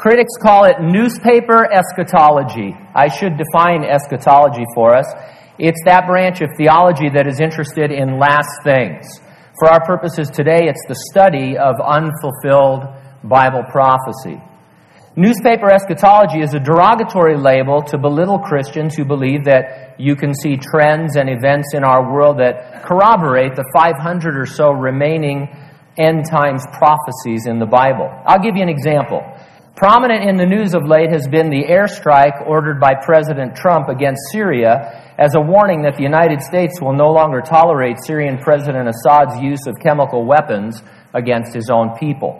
Critics call it newspaper eschatology. I should define eschatology for us. It's that branch of theology that is interested in last things. For our purposes today, it's the study of unfulfilled Bible prophecy. Newspaper eschatology is a derogatory label to belittle Christians who believe that you can see trends and events in our world that corroborate the 500 or so remaining end times prophecies in the Bible. I'll give you an example. Prominent in the news of late has been the airstrike ordered by President Trump against Syria as a warning that the United States will no longer tolerate Syrian President Assad's use of chemical weapons against his own people.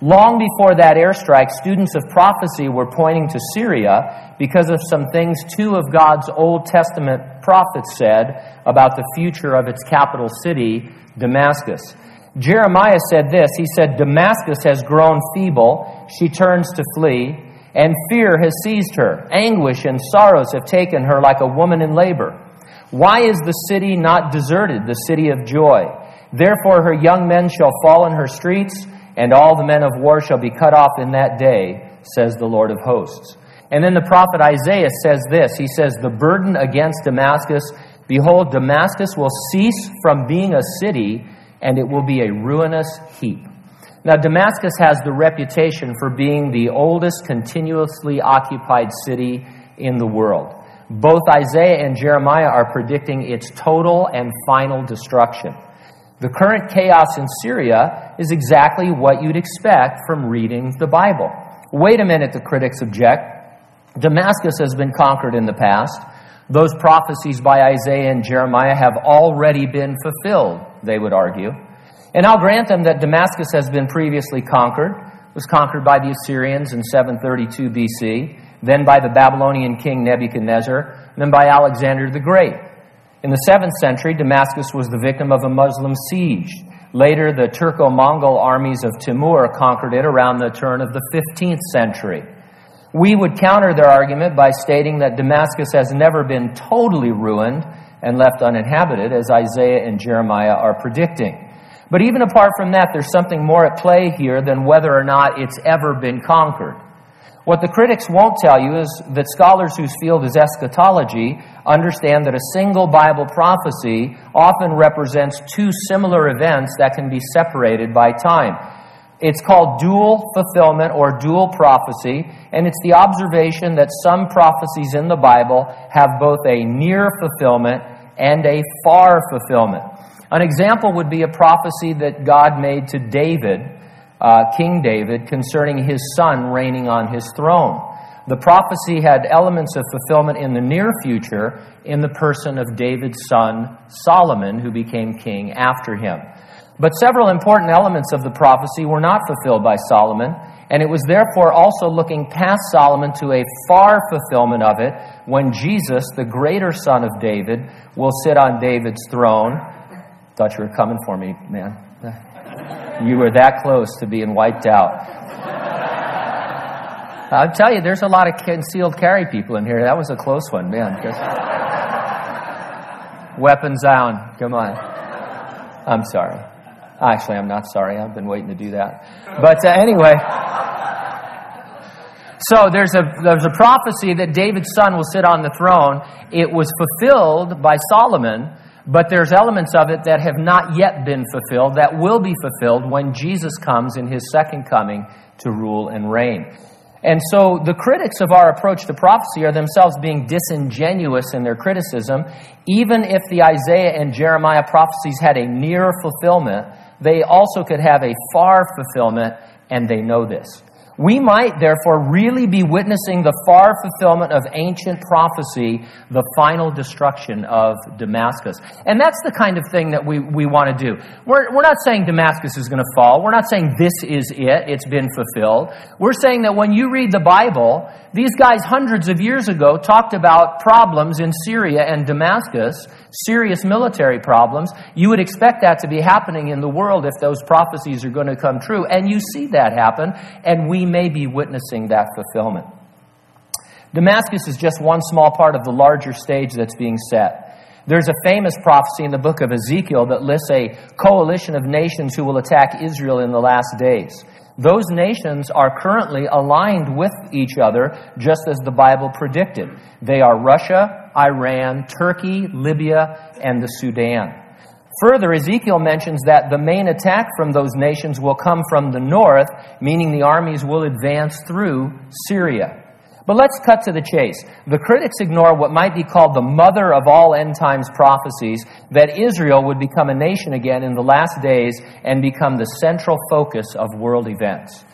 Long before that airstrike, students of prophecy were pointing to Syria because of some things two of God's Old Testament prophets said about the future of its capital city, Damascus. Jeremiah said this, he said, "Damascus has grown feeble, she turns to flee, and fear has seized her. Anguish and sorrows have taken her like a woman in labor. Why is the city not deserted, the city of joy? Therefore her young men shall fall in her streets, and all the men of war shall be cut off in that day, says the Lord of hosts." And then the prophet Isaiah says this. He says, "The burden against Damascus, behold, Damascus will cease from being a city, and it will be a ruinous heap." Now, Damascus has the reputation for being the oldest continuously occupied city in the world. Both Isaiah and Jeremiah are predicting its total and final destruction. The current chaos in Syria is exactly what you'd expect from reading the Bible. Wait a minute, the critics object. Damascus has been conquered in the past. Those prophecies by Isaiah and Jeremiah have already been fulfilled, they would argue. And I'll grant them that Damascus has been previously conquered. It was conquered by the Assyrians in 732 BC, then by the Babylonian king Nebuchadnezzar, and then by Alexander the Great. In the 7th century, Damascus was the victim of a Muslim siege. Later, the Turco-Mongol armies of Timur conquered it around the turn of the 15th century. We would counter their argument by stating that Damascus has never been totally ruined and left uninhabited, as Isaiah and Jeremiah are predicting. But even apart from that, there's something more at play here than whether or not it's ever been conquered. What the critics won't tell you is that scholars whose field is eschatology understand that a single Bible prophecy often represents two similar events that can be separated by time. It's called dual fulfillment or dual prophecy, and it's the observation that some prophecies in the Bible have both a near fulfillment and a far fulfillment. An example would be a prophecy that God made to David, King David, concerning his son reigning on his throne. The prophecy had elements of fulfillment in the near future in the person of David's son Solomon, who became king after him. But several important elements of the prophecy were not fulfilled by Solomon, and it was therefore also looking past Solomon to a far fulfillment of it when Jesus, the greater son of David, will sit on David's throne. Thought you were coming for me, man. You were that close to being wiped out. I'll tell you, there's a lot of concealed carry people in here. That was a close one, man. Weapons down. Come on. I'm sorry. Actually, I'm not sorry. I've been waiting to do that. But anyway. So there's a prophecy that David's son will sit on the throne. It was fulfilled by Solomon, but there's elements of it that have not yet been fulfilled that will be fulfilled when Jesus comes in his second coming to rule and reign. And so the critics of our approach to prophecy are themselves being disingenuous in their criticism. Even if the Isaiah and Jeremiah prophecies had a near fulfillment, they also could have a far fulfillment, and they know this. We might, therefore, really be witnessing the far fulfillment of ancient prophecy, the final destruction of Damascus. And that's the kind of thing that we want to do. We're not saying Damascus is going to fall. We're not saying this is it. It's been fulfilled. We're saying that when you read the Bible, these guys hundreds of years ago talked about problems in Syria and Damascus, serious military problems. You would expect that to be happening in the world if those prophecies are going to come true. And you see that happen, and we may be witnessing that fulfillment. Damascus is just one small part of the larger stage that's being set. There's a famous prophecy in the book of Ezekiel that lists a coalition of nations who will attack Israel in the last days. Those nations are currently aligned with each other, just as the Bible predicted. They are Russia, Iran, Turkey, Libya, and the Sudan. Further, Ezekiel mentions that the main attack from those nations will come from the north, meaning the armies will advance through Syria. But let's cut to the chase. The critics ignore what might be called the mother of all end times prophecies, that Israel would become a nation again in the last days and become the central focus of world events.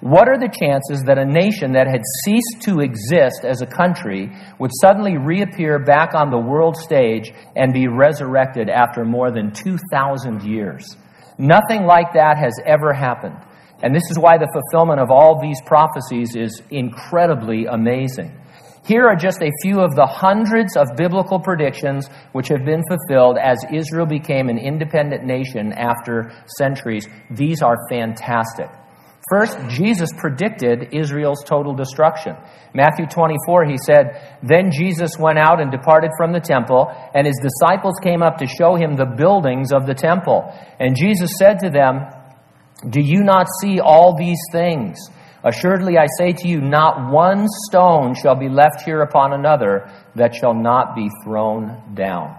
What are the chances that a nation that had ceased to exist as a country would suddenly reappear back on the world stage and be resurrected after more than 2,000 years? Nothing like that has ever happened. And this is why the fulfillment of all these prophecies is incredibly amazing. Here are just a few of the hundreds of biblical predictions which have been fulfilled as Israel became an independent nation after centuries. These are fantastic. First, Jesus predicted Israel's total destruction. Matthew 24, he said, "Then Jesus went out and departed from the temple, and his disciples came up to show him the buildings of the temple. And Jesus said to them, 'Do you not see all these things? Assuredly, I say to you, not one stone shall be left here upon another that shall not be thrown down.'"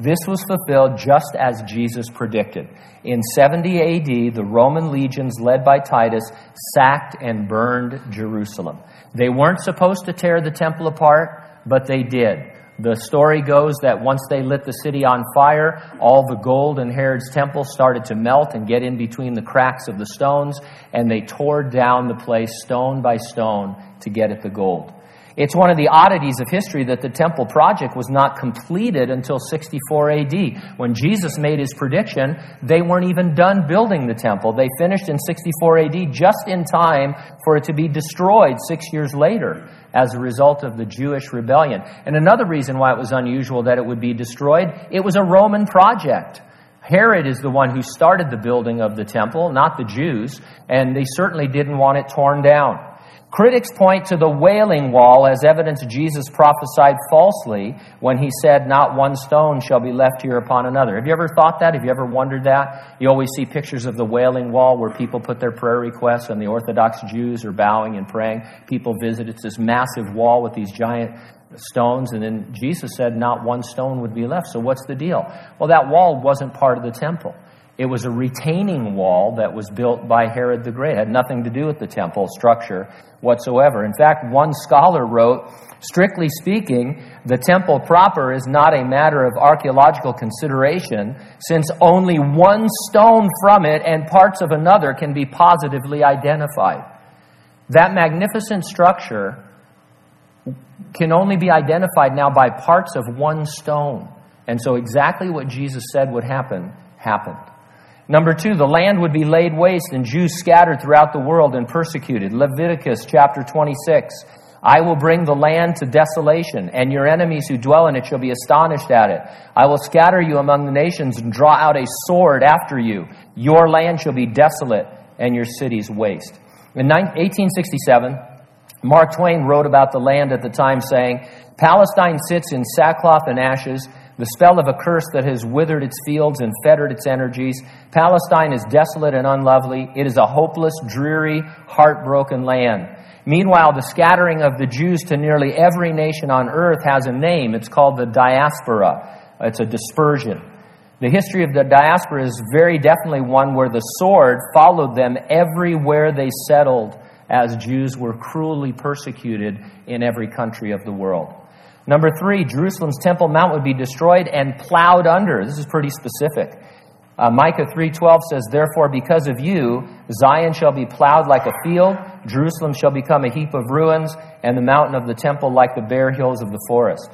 This was fulfilled just as Jesus predicted. In 70 AD, the Roman legions led by Titus sacked and burned Jerusalem. They weren't supposed to tear the temple apart, but they did. The story goes that once they lit the city on fire, all the gold in Herod's temple started to melt and get in between the cracks of the stones, and they tore down the place stone by stone to get at the gold. It's one of the oddities of history that the temple project was not completed until 64 AD. When Jesus made his prediction, they weren't even done building the temple. They finished in 64 AD just in time for it to be destroyed 6 years later as a result of the Jewish rebellion. And another reason why it was unusual that it would be destroyed, it was a Roman project. Herod is the one who started the building of the temple, not the Jews, and they certainly didn't want it torn down. Critics point to the Wailing Wall as evidence Jesus prophesied falsely when he said, "Not one stone shall be left here upon another." Have you ever thought that? Have you ever wondered that? You always see pictures of the Wailing Wall where people put their prayer requests and the Orthodox Jews are bowing and praying. People visit. It's this massive wall with these giant stones, and then Jesus said not one stone would be left. So what's the deal? Well, that wall wasn't part of the temple. It was a retaining wall that was built by Herod the Great. It had nothing to do with the temple structure whatsoever. In fact, one scholar wrote, "Strictly speaking, the temple proper is not a matter of archaeological consideration, since only one stone from it and parts of another can be positively identified." That magnificent structure can only be identified now by parts of one stone. And so exactly what Jesus said would happen, happened. Number two, the land would be laid waste and Jews scattered throughout the world and persecuted. Leviticus chapter 26, "I will bring the land to desolation, and your enemies who dwell in it shall be astonished at it. I will scatter you among the nations and draw out a sword after you. Your land shall be desolate and your cities waste." In 1867, Mark Twain wrote about the land at the time, saying, "Palestine sits in sackcloth and ashes, the spell of a curse that has withered its fields and fettered its energies. Palestine is desolate and unlovely. It is a hopeless, dreary, heartbroken land. Meanwhile, the scattering of the Jews to nearly every nation on earth has a name. It's called the Diaspora. It's a dispersion. The history of the Diaspora is very definitely one where the sword followed them everywhere they settled, as Jews were cruelly persecuted in every country of the world." Number three, Jerusalem's Temple Mount would be destroyed and plowed under. This is pretty specific. Micah 3:12 says, "Therefore, because of you, Zion shall be plowed like a field, Jerusalem shall become a heap of ruins, and the mountain of the temple like the bare hills of the forest."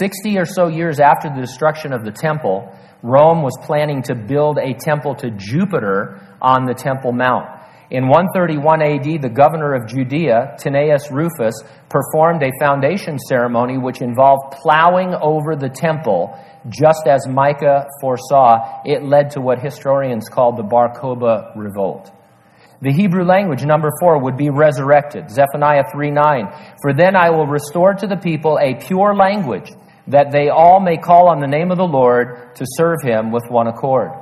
60 or so years after the destruction of the temple, Rome was planning to build a temple to Jupiter on the Temple Mount. In 131 AD, the governor of Judea, Tineas Rufus, performed a foundation ceremony which involved plowing over the temple, just as Micah foresaw. It led to what historians call the Bar Kokhba Revolt. The Hebrew language, number four, would be resurrected. Zephaniah 3:9, "For then I will restore to the people a pure language, that they all may call on the name of the Lord to serve him with one accord."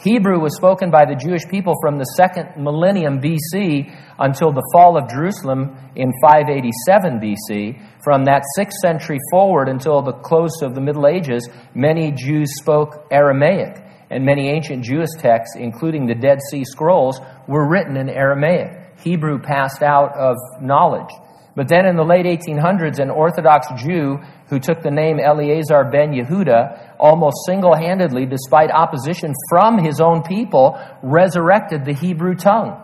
Hebrew was spoken by the Jewish people from the 2nd millennium BC until the fall of Jerusalem in 587 BC. From that 6th century forward until the close of the Middle Ages, many Jews spoke Aramaic, and many ancient Jewish texts, including the Dead Sea Scrolls, were written in Aramaic. Hebrew passed out of knowledge. But then in the late 1800s, an Orthodox Jew who took the name Eleazar ben Yehuda, almost single-handedly, despite opposition from his own people, resurrected the Hebrew tongue.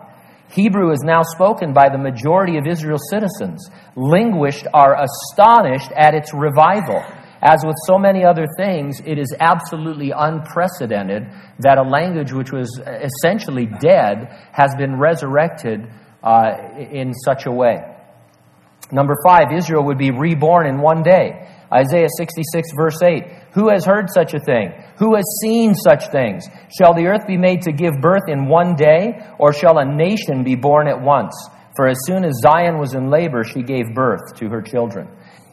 Hebrew is now spoken by the majority of Israel's citizens. Linguists are astonished at its revival. As with so many other things, it is absolutely unprecedented that a language which was essentially dead has been resurrected in such a way. Number 5, Israel would be reborn in one day. Isaiah 66, verse 8. Who has heard such a thing? Who has seen such things? Shall the earth be made to give birth in one day, or shall a nation be born at once? For as soon as Zion was in labor, she gave birth to her children.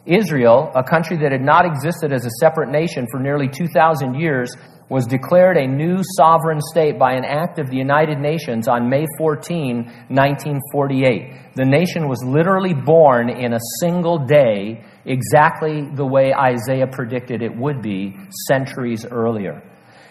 Israel, a country that had not existed as a separate nation for nearly 2,000 years, was declared a new sovereign state by an act of the United Nations on May 14, 1948. The nation was literally born in a single day, exactly the way Isaiah predicted it would be centuries earlier.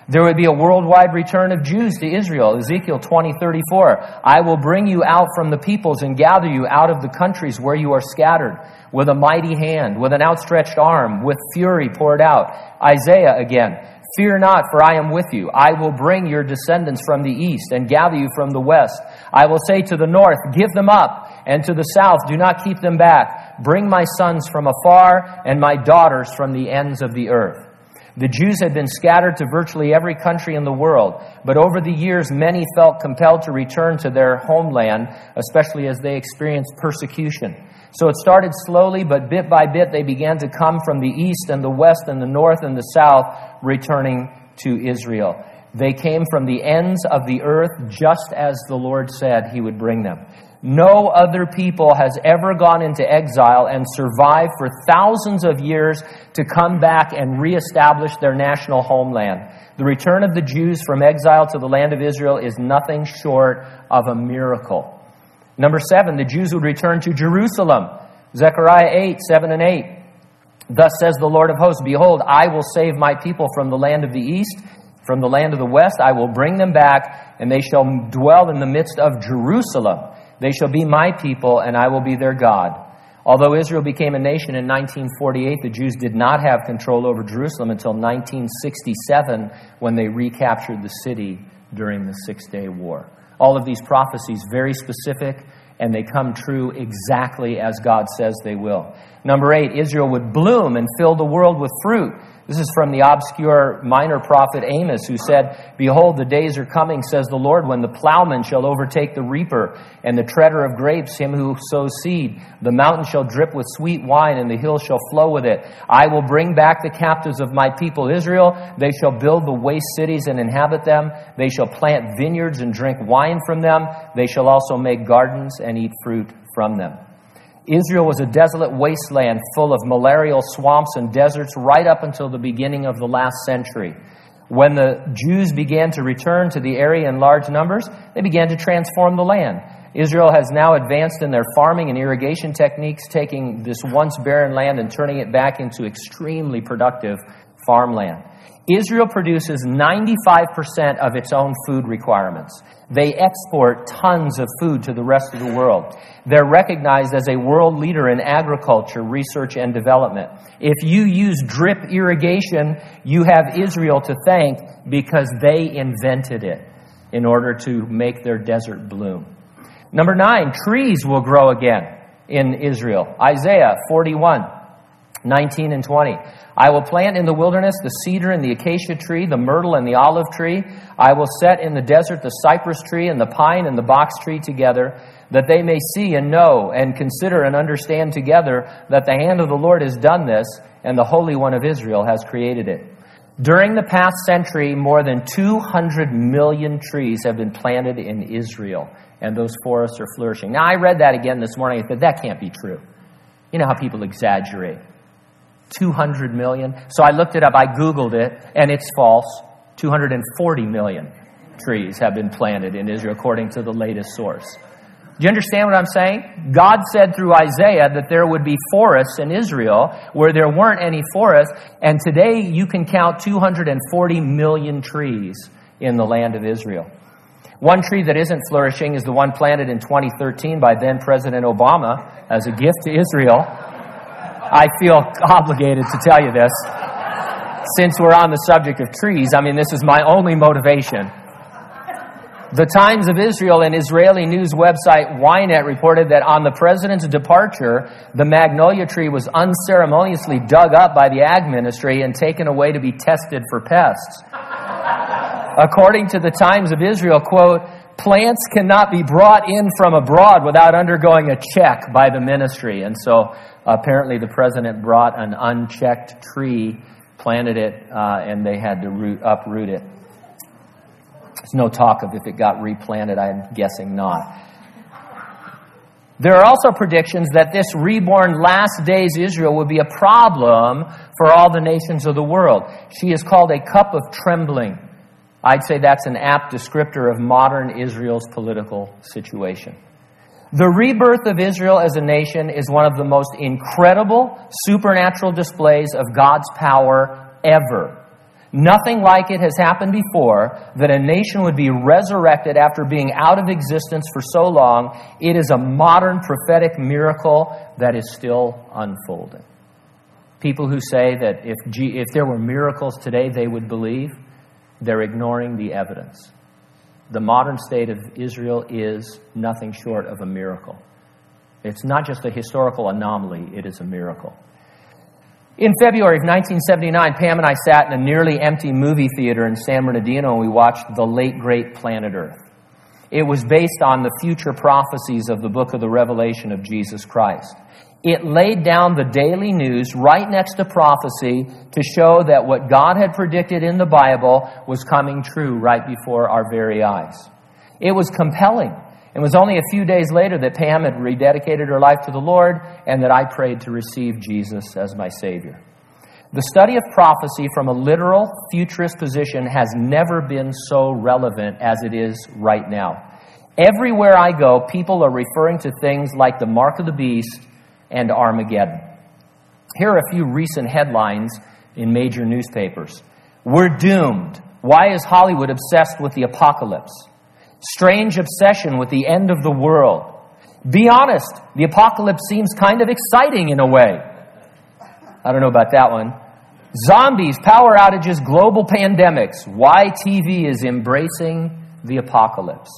There would be a worldwide return of Jews to Israel. Ezekiel 20:34. I will bring you out from the peoples and gather you out of the countries where you are scattered, with a mighty hand, with an outstretched arm, with fury poured out. Isaiah again. Fear not, for I am with you. I will bring your descendants from the east and gather you from the west. I will say to the north, give them up, and to the south, do not keep them back. Bring my sons from afar and my daughters from the ends of the earth. The Jews had been scattered to virtually every country in the world, but over the years many felt compelled to return to their homeland, especially as they experienced persecution. So it started slowly, but bit by bit they began to come from the east and the west and the north and the south, returning to Israel. They came from the ends of the earth, just as the Lord said he would bring them. No other people has ever gone into exile and survived for thousands of years to come back and reestablish their national homeland. The return of the Jews from exile to the land of Israel is nothing short of a miracle. Number 7, the Jews would return to Jerusalem. Zechariah 8, 7 and 8. Thus says the Lord of hosts, behold, I will save my people from the land of the east, from the land of the west. I will bring them back, and they shall dwell in the midst of Jerusalem. They shall be my people, and I will be their God. Although Israel became a nation in 1948, the Jews did not have control over Jerusalem until 1967, when they recaptured the city during the Six-Day War. All of these prophecies, very specific, and they come true exactly as God says they will. Number 8, Israel would bloom and fill the world with fruit. This is from the obscure minor prophet Amos, who said, behold, the days are coming, says the Lord, when the plowman shall overtake the reaper, and the treader of grapes, him who sows seed. The mountain shall drip with sweet wine, and the hill shall flow with it. I will bring back the captives of my people Israel. They shall build the waste cities and inhabit them. They shall plant vineyards and drink wine from them. They shall also make gardens and eat fruit from them. Israel was a desolate wasteland full of malarial swamps and deserts right up until the beginning of the last century. When the Jews began to return to the area in large numbers, they began to transform the land. Israel has now advanced in their farming and irrigation techniques, taking this once barren land and turning it back into extremely productive farmland. Israel produces 95% of its own food requirements. They export tons of food to the rest of the world. They're recognized as a world leader in agriculture, research, and development. If you use drip irrigation, you have Israel to thank, because they invented it in order to make their desert bloom. Number 9, trees will grow again in Israel. Isaiah 41, 19 and 20. I will plant in the wilderness the cedar and the acacia tree, the myrtle and the olive tree. I will set in the desert the cypress tree and the pine and the box tree together, that they may see and know and consider and understand together that the hand of the Lord has done this, and the Holy One of Israel has created it. During the past century, more than 200 million trees have been planted in Israel, and those forests are flourishing. Now, I read that again this morning. I said, that can't be true. You know how people exaggerate. 200 million. So I looked it up, I Googled it, and it's false. 240 million. trees have been planted in Israel, according to the latest source. Do you understand what I'm saying? God said through Isaiah that there would be forests in Israel where there weren't any forests, and today you can count 240 million trees in the land of Israel. One tree that isn't flourishing is the one planted in 2013 by then-President Obama as a gift to Israel. I feel obligated to tell you this. Since we're on the subject of trees, I mean, this is my only motivation. The Times of Israel and Israeli news website Ynet reported that on the president's departure, the magnolia tree was unceremoniously dug up by the Ag Ministry and taken away to be tested for pests. According to the Times of Israel, quote, plants cannot be brought in from abroad without undergoing a check by the ministry. And so apparently the president brought an unchecked tree, planted it, and they had to uproot it. There's no talk of if it got replanted. I'm guessing not. There are also predictions that this reborn last days Israel will be a problem for all the nations of the world. She is called a cup of trembling. I'd say that's an apt descriptor of modern Israel's political situation. The rebirth of Israel as a nation is one of the most incredible supernatural displays of God's power ever. Nothing like it has happened before, that a nation would be resurrected after being out of existence for so long. It is a modern prophetic miracle that is still unfolding. People who say that if there were miracles today, they would believe, they're ignoring the evidence. The modern state of Israel is nothing short of a miracle. It's not just a historical anomaly, it is a miracle. In February of 1979, Pam and I sat in a nearly empty movie theater in San Bernardino and we watched The Late Great Planet Earth. It was based on the future prophecies of the book of the Revelation of Jesus Christ. It laid down the daily news right next to prophecy to show that what God had predicted in the Bible was coming true right before our very eyes. It was compelling. It was only a few days later that Pam had rededicated her life to the Lord and that I prayed to receive Jesus as my Savior. The study of prophecy from a literal futurist position has never been so relevant as it is right now. Everywhere I go, people are referring to things like the mark of the beast and Armageddon. Here are a few recent headlines in major newspapers. We're doomed. Why is Hollywood obsessed with the apocalypse? Strange obsession with the end of the world. Be honest, the apocalypse seems kind of exciting in a way. I don't know about that one. Zombies, power outages, global pandemics. Why TV is embracing the apocalypse.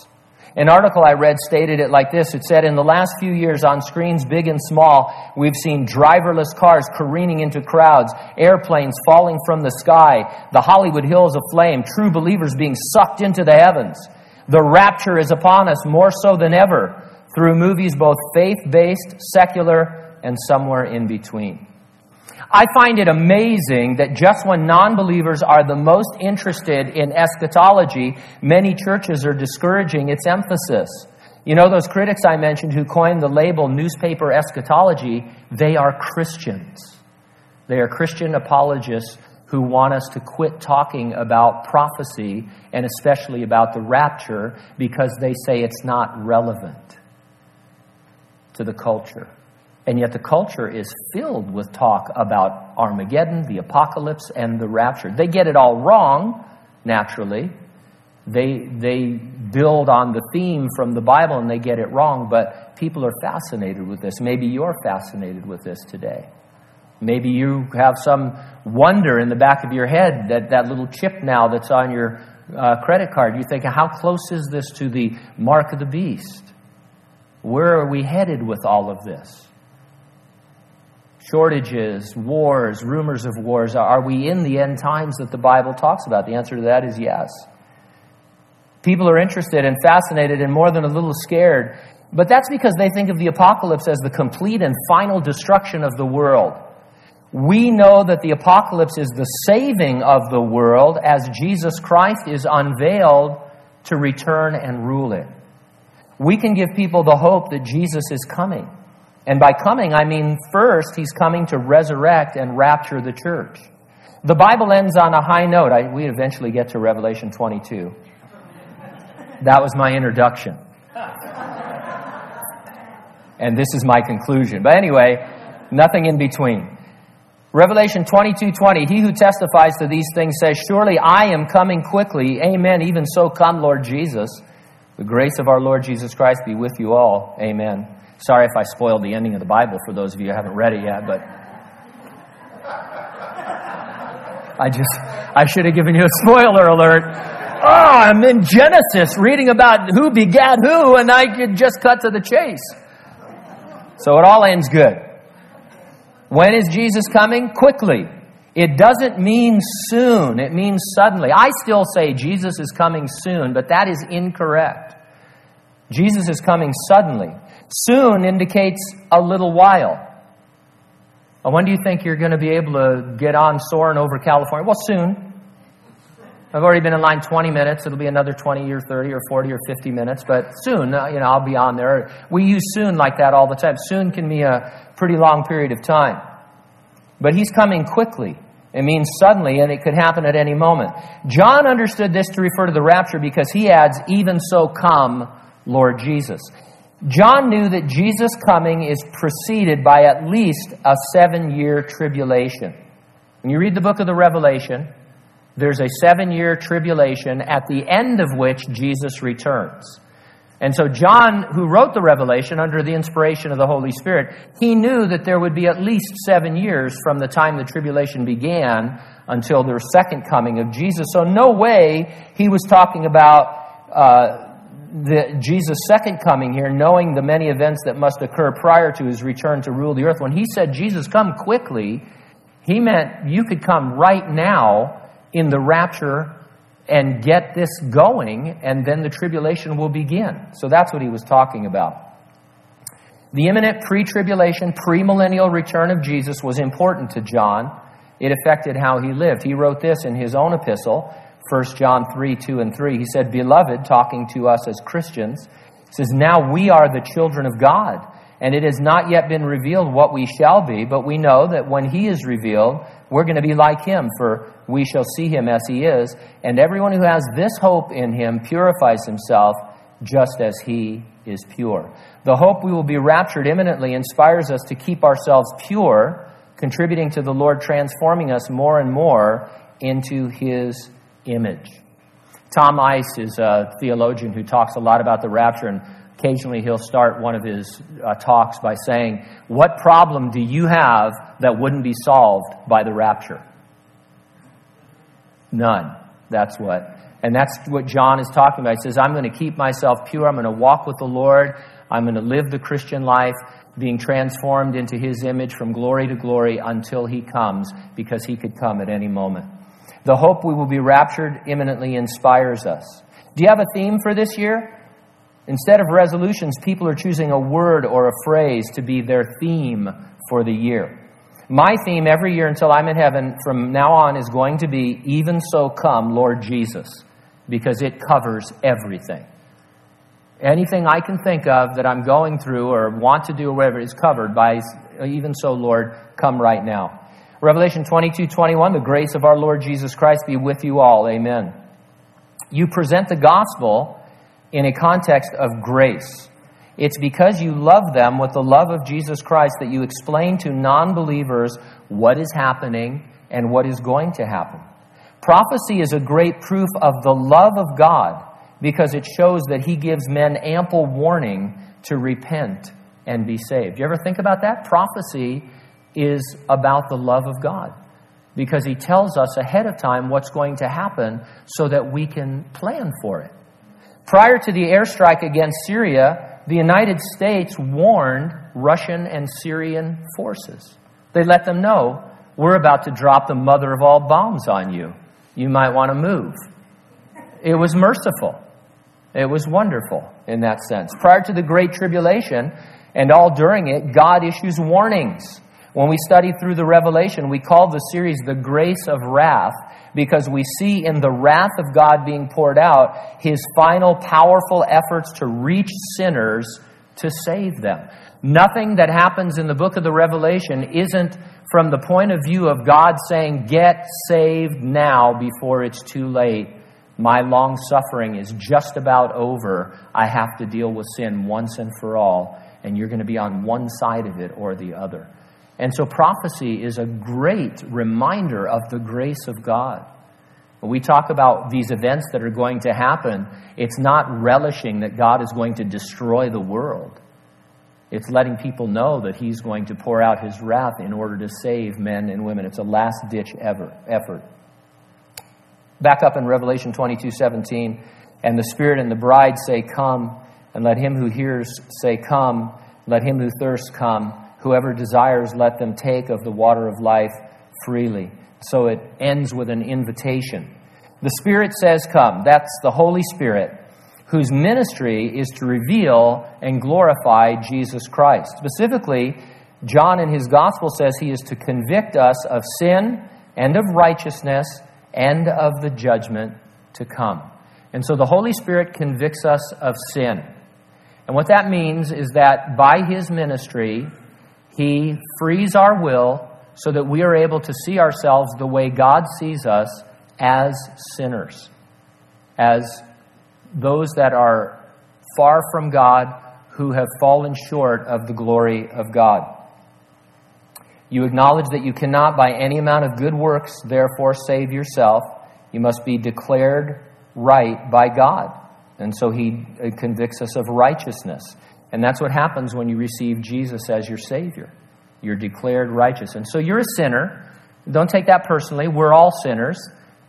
An article I read stated it like this. It said, in the last few years on screens big and small, we've seen driverless cars careening into crowds, airplanes falling from the sky, the Hollywood Hills aflame, true believers being sucked into the heavens. The rapture is upon us more so than ever through movies both faith-based, secular, and somewhere in between. I find it amazing that just when non-believers are the most interested in eschatology, many churches are discouraging its emphasis. You know, those critics I mentioned who coined the label newspaper eschatology, they are Christians. They are Christian apologists who want us to quit talking about prophecy and especially about the rapture because they say it's not relevant to the culture. And yet the culture is filled with talk about Armageddon, the apocalypse, and the rapture. They get it all wrong, naturally. They build on the theme from the Bible and they get it wrong, but people are fascinated with this. Maybe you're fascinated with this today. Maybe you have some wonder in the back of your head, that little chip now that's on your credit card. You think, how close is this to the mark of the beast? Where are we headed with all of this? Shortages, wars, rumors of wars. Are we in the end times that the Bible talks about? The answer to that is yes. People are interested and fascinated and more than a little scared. But that's because they think of the apocalypse as the complete and final destruction of the world. We know that the apocalypse is the saving of the world as Jesus Christ is unveiled to return and rule it. We can give people the hope that Jesus is coming. And by coming, I mean first, he's coming to resurrect and rapture the church. The Bible ends on a high note. We eventually get to Revelation 22. That was my introduction. And this is my conclusion. But anyway, nothing in between. Revelation 22:20, he who testifies to these things says, surely I am coming quickly. Amen. Even so, come, Lord Jesus. The grace of our Lord Jesus Christ be with you all. Amen. Sorry if I spoiled the ending of the Bible for those of you who haven't read it yet, but I should have given you a spoiler alert. Oh, I'm in Genesis reading about who begat who, and I could just cut to the chase. So it all ends good. When is Jesus coming? Quickly. It doesn't mean soon. It means suddenly. I still say Jesus is coming soon, but that is incorrect. Jesus is coming suddenly. Soon indicates a little while. When do you think you're going to be able to get on soaring over California? Well, soon. I've already been in line 20 minutes. It'll be another 20 or 30 or 40 or 50 minutes. But soon, I'll be on there. We use soon like that all the time. Soon can be a pretty long period of time. But he's coming quickly. It means suddenly, and it could happen at any moment. John understood this to refer to the rapture because he adds, even so come, Lord Jesus. John knew that Jesus' coming is preceded by at least a 7-year tribulation. When you read the book of the Revelation, there's a 7-year tribulation at the end of which Jesus returns. And so John, who wrote the Revelation under the inspiration of the Holy Spirit, he knew that there would be at least 7 years from the time the tribulation began until the second coming of Jesus. So no way he was talking about Jesus' second coming here, knowing the many events that must occur prior to his return to rule the earth. When he said, Jesus, come quickly, he meant you could come right now in the rapture and get this going, and then the tribulation will begin. So that's what he was talking about. The imminent pre-tribulation, pre-millennial return of Jesus was important to John. It affected how he lived. He wrote this in his own epistle, 1 John 3:2-3, he said, beloved, talking to us as Christians, says, now we are the children of God, and it has not yet been revealed what we shall be, but we know that when he is revealed, we're going to be like him, for we shall see him as he is. And everyone who has this hope in him purifies himself just as he is pure. The hope we will be raptured imminently inspires us to keep ourselves pure, contributing to the Lord transforming us more and more into his image. Tom Ice is a theologian who talks a lot about the rapture, and occasionally he'll start one of his talks by saying, what problem do you have that wouldn't be solved by the rapture? None. That's what John is talking about. He says, I'm going to keep myself pure. I'm going to walk with the Lord. I'm going to live the Christian life, being transformed into his image from glory to glory until he comes, because he could come at any moment. The hope we will be raptured imminently inspires us. Do you have a theme for this year? Instead of resolutions, people are choosing a word or a phrase to be their theme for the year. My theme every year until I'm in heaven from now on is going to be, even so come, Lord Jesus, because it covers everything. Anything I can think of that I'm going through or want to do or whatever is covered by, even so, Lord, come right now. Revelation 22:21, the grace of our Lord Jesus Christ be with you all. Amen. You present the gospel in a context of grace. It's because you love them with the love of Jesus Christ that you explain to non-believers what is happening and what is going to happen. Prophecy is a great proof of the love of God because it shows that he gives men ample warning to repent and be saved. You ever think about that? Prophecy is about the love of God because he tells us ahead of time what's going to happen so that we can plan for it. Prior to the airstrike against Syria, the United States warned Russian and Syrian forces. They let them know, we're about to drop the mother of all bombs on you. You might want to move. It was merciful. It was wonderful in that sense. Prior to the Great Tribulation and all during it, God issues warnings. When we study through the Revelation, we call the series The Grace of Wrath because we see in the wrath of God being poured out his final powerful efforts to reach sinners to save them. Nothing that happens in the book of the Revelation isn't from the point of view of God saying, get saved now before it's too late. My long suffering is just about over. I have to deal with sin once and for all, and you're going to be on one side of it or the other. And so prophecy is a great reminder of the grace of God. When we talk about these events that are going to happen, it's not relishing that God is going to destroy the world. It's letting people know that he's going to pour out his wrath in order to save men and women. It's a last-ditch effort. Back up in Revelation 22:17, and the Spirit and the bride say, "Come," and let him who hears say, "Come," let him who thirsts come. Whoever desires, let them take of the water of life freely. So it ends with an invitation. The Spirit says, "Come." That's the Holy Spirit, whose ministry is to reveal and glorify Jesus Christ. Specifically, John in his gospel says he is to convict us of sin and of righteousness and of the judgment to come. And so the Holy Spirit convicts us of sin. And what that means is that by his ministry, he frees our will so that we are able to see ourselves the way God sees us, as sinners, as those that are far from God, who have fallen short of the glory of God. You acknowledge that you cannot by any amount of good works, therefore, save yourself. You must be declared right by God. And so he convicts us of righteousness. And that's what happens when you receive Jesus as your Savior. You're declared righteous. And so you're a sinner. Don't take that personally. We're all sinners.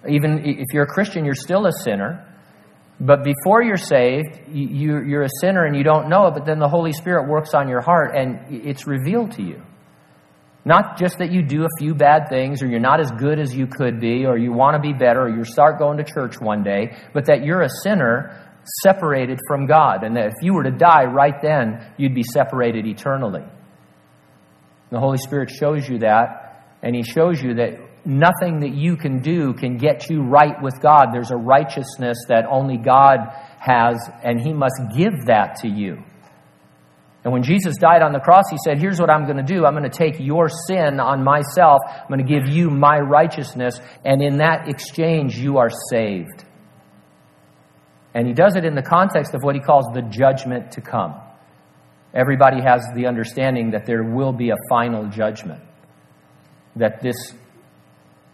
Even if you're a Christian, you're still a sinner. But before you're saved, you're a sinner and you don't know it. But then the Holy Spirit works on your heart and it's revealed to you. Not just that you do a few bad things, or you're not as good as you could be, or you want to be better, or you start going to church one day, but that you're a sinner separated from God, and that if you were to die right then, you'd be separated eternally. The Holy Spirit shows you that, and he shows you that nothing that you can do can get you right with God. There's a righteousness that only God has, and he must give that to you. And when Jesus died on the cross, he said, "Here's what I'm going to do. I'm going to take your sin on myself. I'm going to give you my righteousness. And in that exchange, you are saved." And he does it in the context of what he calls the judgment to come. Everybody has the understanding that there will be a final judgment. That this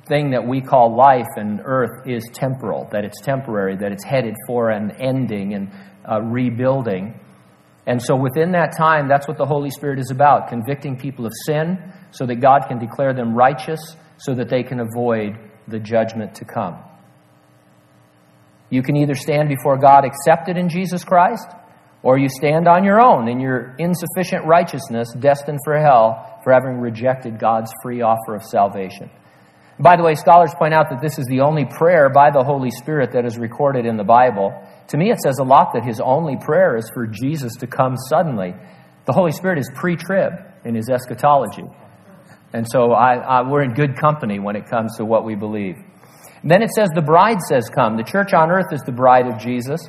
thing that we call life and earth is temporal. That it's temporary. That it's headed for an ending and rebuilding. And so within that time, that's what the Holy Spirit is about, convicting people of sin so that God can declare them righteous so that they can avoid the judgment to come. You can either stand before God accepted in Jesus Christ, or you stand on your own in your insufficient righteousness, destined for hell for having rejected God's free offer of salvation. By the way, scholars point out that this is the only prayer by the Holy Spirit that is recorded in the Bible. To me, it says a lot that his only prayer is for Jesus to come suddenly. The Holy Spirit is pre-trib in his eschatology. And so we're in good company when it comes to what we believe. And then it says the bride says come. The church on earth is the bride of Jesus.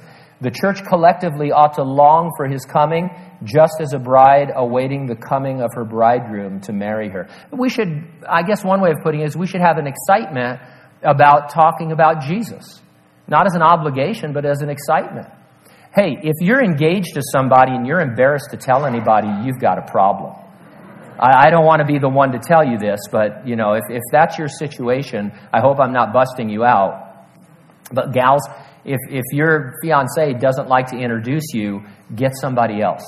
The church collectively ought to long for his coming, just as a bride awaiting the coming of her bridegroom to marry her. We should, I guess one way of putting it is, we should have an excitement about talking about Jesus. Not as an obligation, but as an excitement. Hey, if you're engaged to somebody and you're embarrassed to tell anybody, you've got a problem. I don't want to be the one to tell you this, but you know, if that's your situation, I hope I'm not busting you out. But gals, if your fiancé doesn't like to introduce you, get somebody else.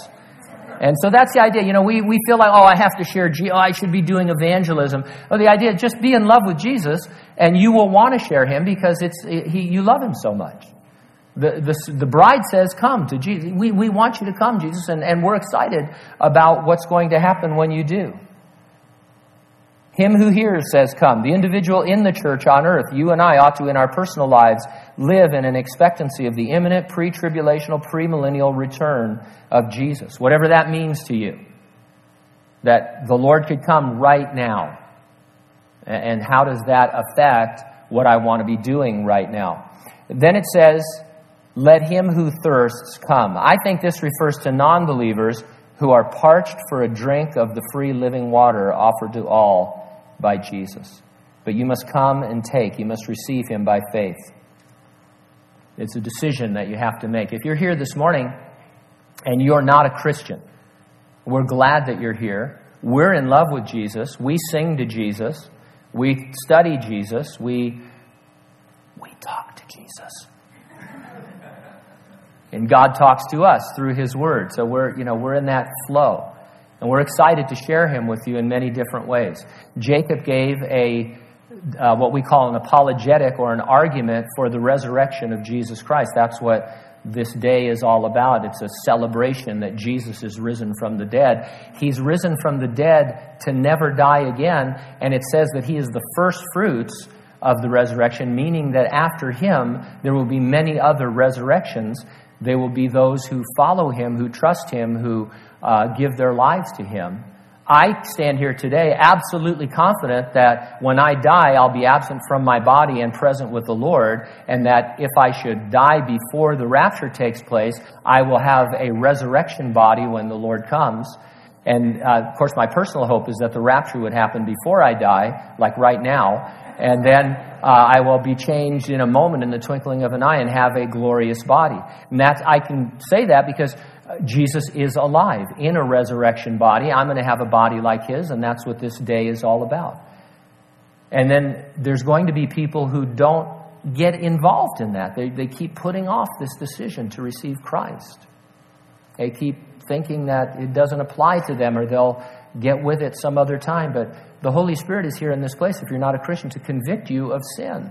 And so that's the idea. You know, we feel like, I have to share, I should be doing evangelism. Well, the idea is just be in love with Jesus, and you will want to share him because you love him so much. The bride says, come to Jesus. We want you to come, Jesus, and we're excited about what's going to happen when you do. Him who hears says, come. The individual in the church on earth, you and I ought to, in our personal lives, live in an expectancy of the imminent pre-tribulational, premillennial return of Jesus. Whatever that means to you. That the Lord could come right now. And how does that affect what I want to be doing right now? Then it says, let him who thirsts come. I think this refers to non-believers who are parched for a drink of the free living water offered to all by Jesus. But you must come and take. You must receive him by faith. It's a decision that you have to make. If you're here this morning and you're not a Christian, we're glad that you're here. We're in love with Jesus. We sing to Jesus. We study Jesus. We talk to Jesus. And God talks to us through His Word. So we're in that flow. And we're excited to share Him with you in many different ways. Jacob gave what we call an apologetic or an argument for the resurrection of Jesus Christ. That's what this day is all about. It's a celebration that Jesus is risen from the dead. He's risen from the dead to never die again. And it says that He is the first fruits of the resurrection, meaning that after Him, there will be many other resurrections. They will be those who follow Him, who trust Him, who give their lives to Him. I stand here today absolutely confident that when I die, I'll be absent from my body and present with the Lord, and that if I should die before the rapture takes place, I will have a resurrection body when the Lord comes. And, of course, my personal hope is that the rapture would happen before I die, like right now, and then I will be changed in a moment, in the twinkling of an eye, and have a glorious body. And I can say that because Jesus is alive in a resurrection body. I'm going to have a body like His, and that's what this day is all about. And then there's going to be people who don't get involved in that. They keep putting off this decision to receive Christ. They keep thinking that it doesn't apply to them, or they'll get with it some other time. But the Holy Spirit is here in this place, if you're not a Christian, to convict you of sin.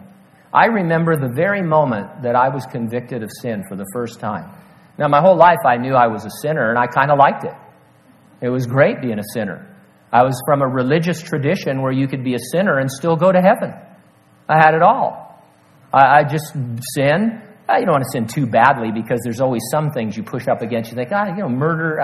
I remember the very moment that I was convicted of sin for the first time. Now, my whole life I knew I was a sinner, and I kind of liked it. It was great being a sinner. I was from a religious tradition where you could be a sinner and still go to heaven. I had it all. I just sinned. You don't want to sin too badly, because there's always some things you push up against. You think, murder,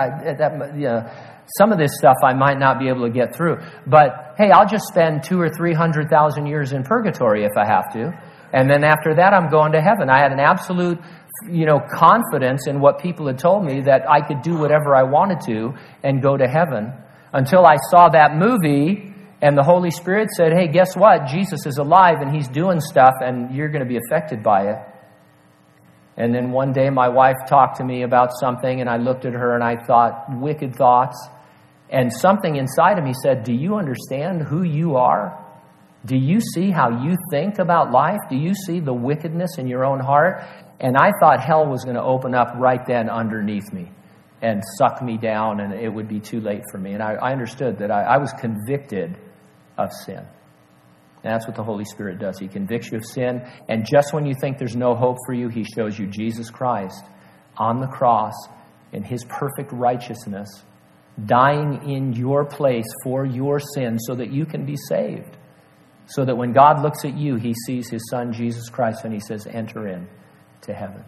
some of this stuff I might not be able to get through. But, hey, I'll just spend 200,000 or 300,000 years in purgatory if I have to. And then after that, I'm going to heaven. I had an absolute, confidence in what people had told me, that I could do whatever I wanted to and go to heaven, until I saw that movie and the Holy Spirit said, hey, guess what? Jesus is alive and He's doing stuff, and you're going to be affected by it. And then one day my wife talked to me about something, and I looked at her and I thought wicked thoughts. And something inside of me said, do you understand who you are? Do you see how you think about life? Do you see the wickedness in your own heart? And I thought hell was going to open up right then underneath me and suck me down, and it would be too late for me. And I understood that I was convicted of sin. And that's what the Holy Spirit does. He convicts you of sin. And just when you think there's no hope for you, He shows you Jesus Christ on the cross in His perfect righteousness, dying in your place for your sin so that you can be saved. So that when God looks at you, He sees His Son, Jesus Christ, and He says, enter in to heaven.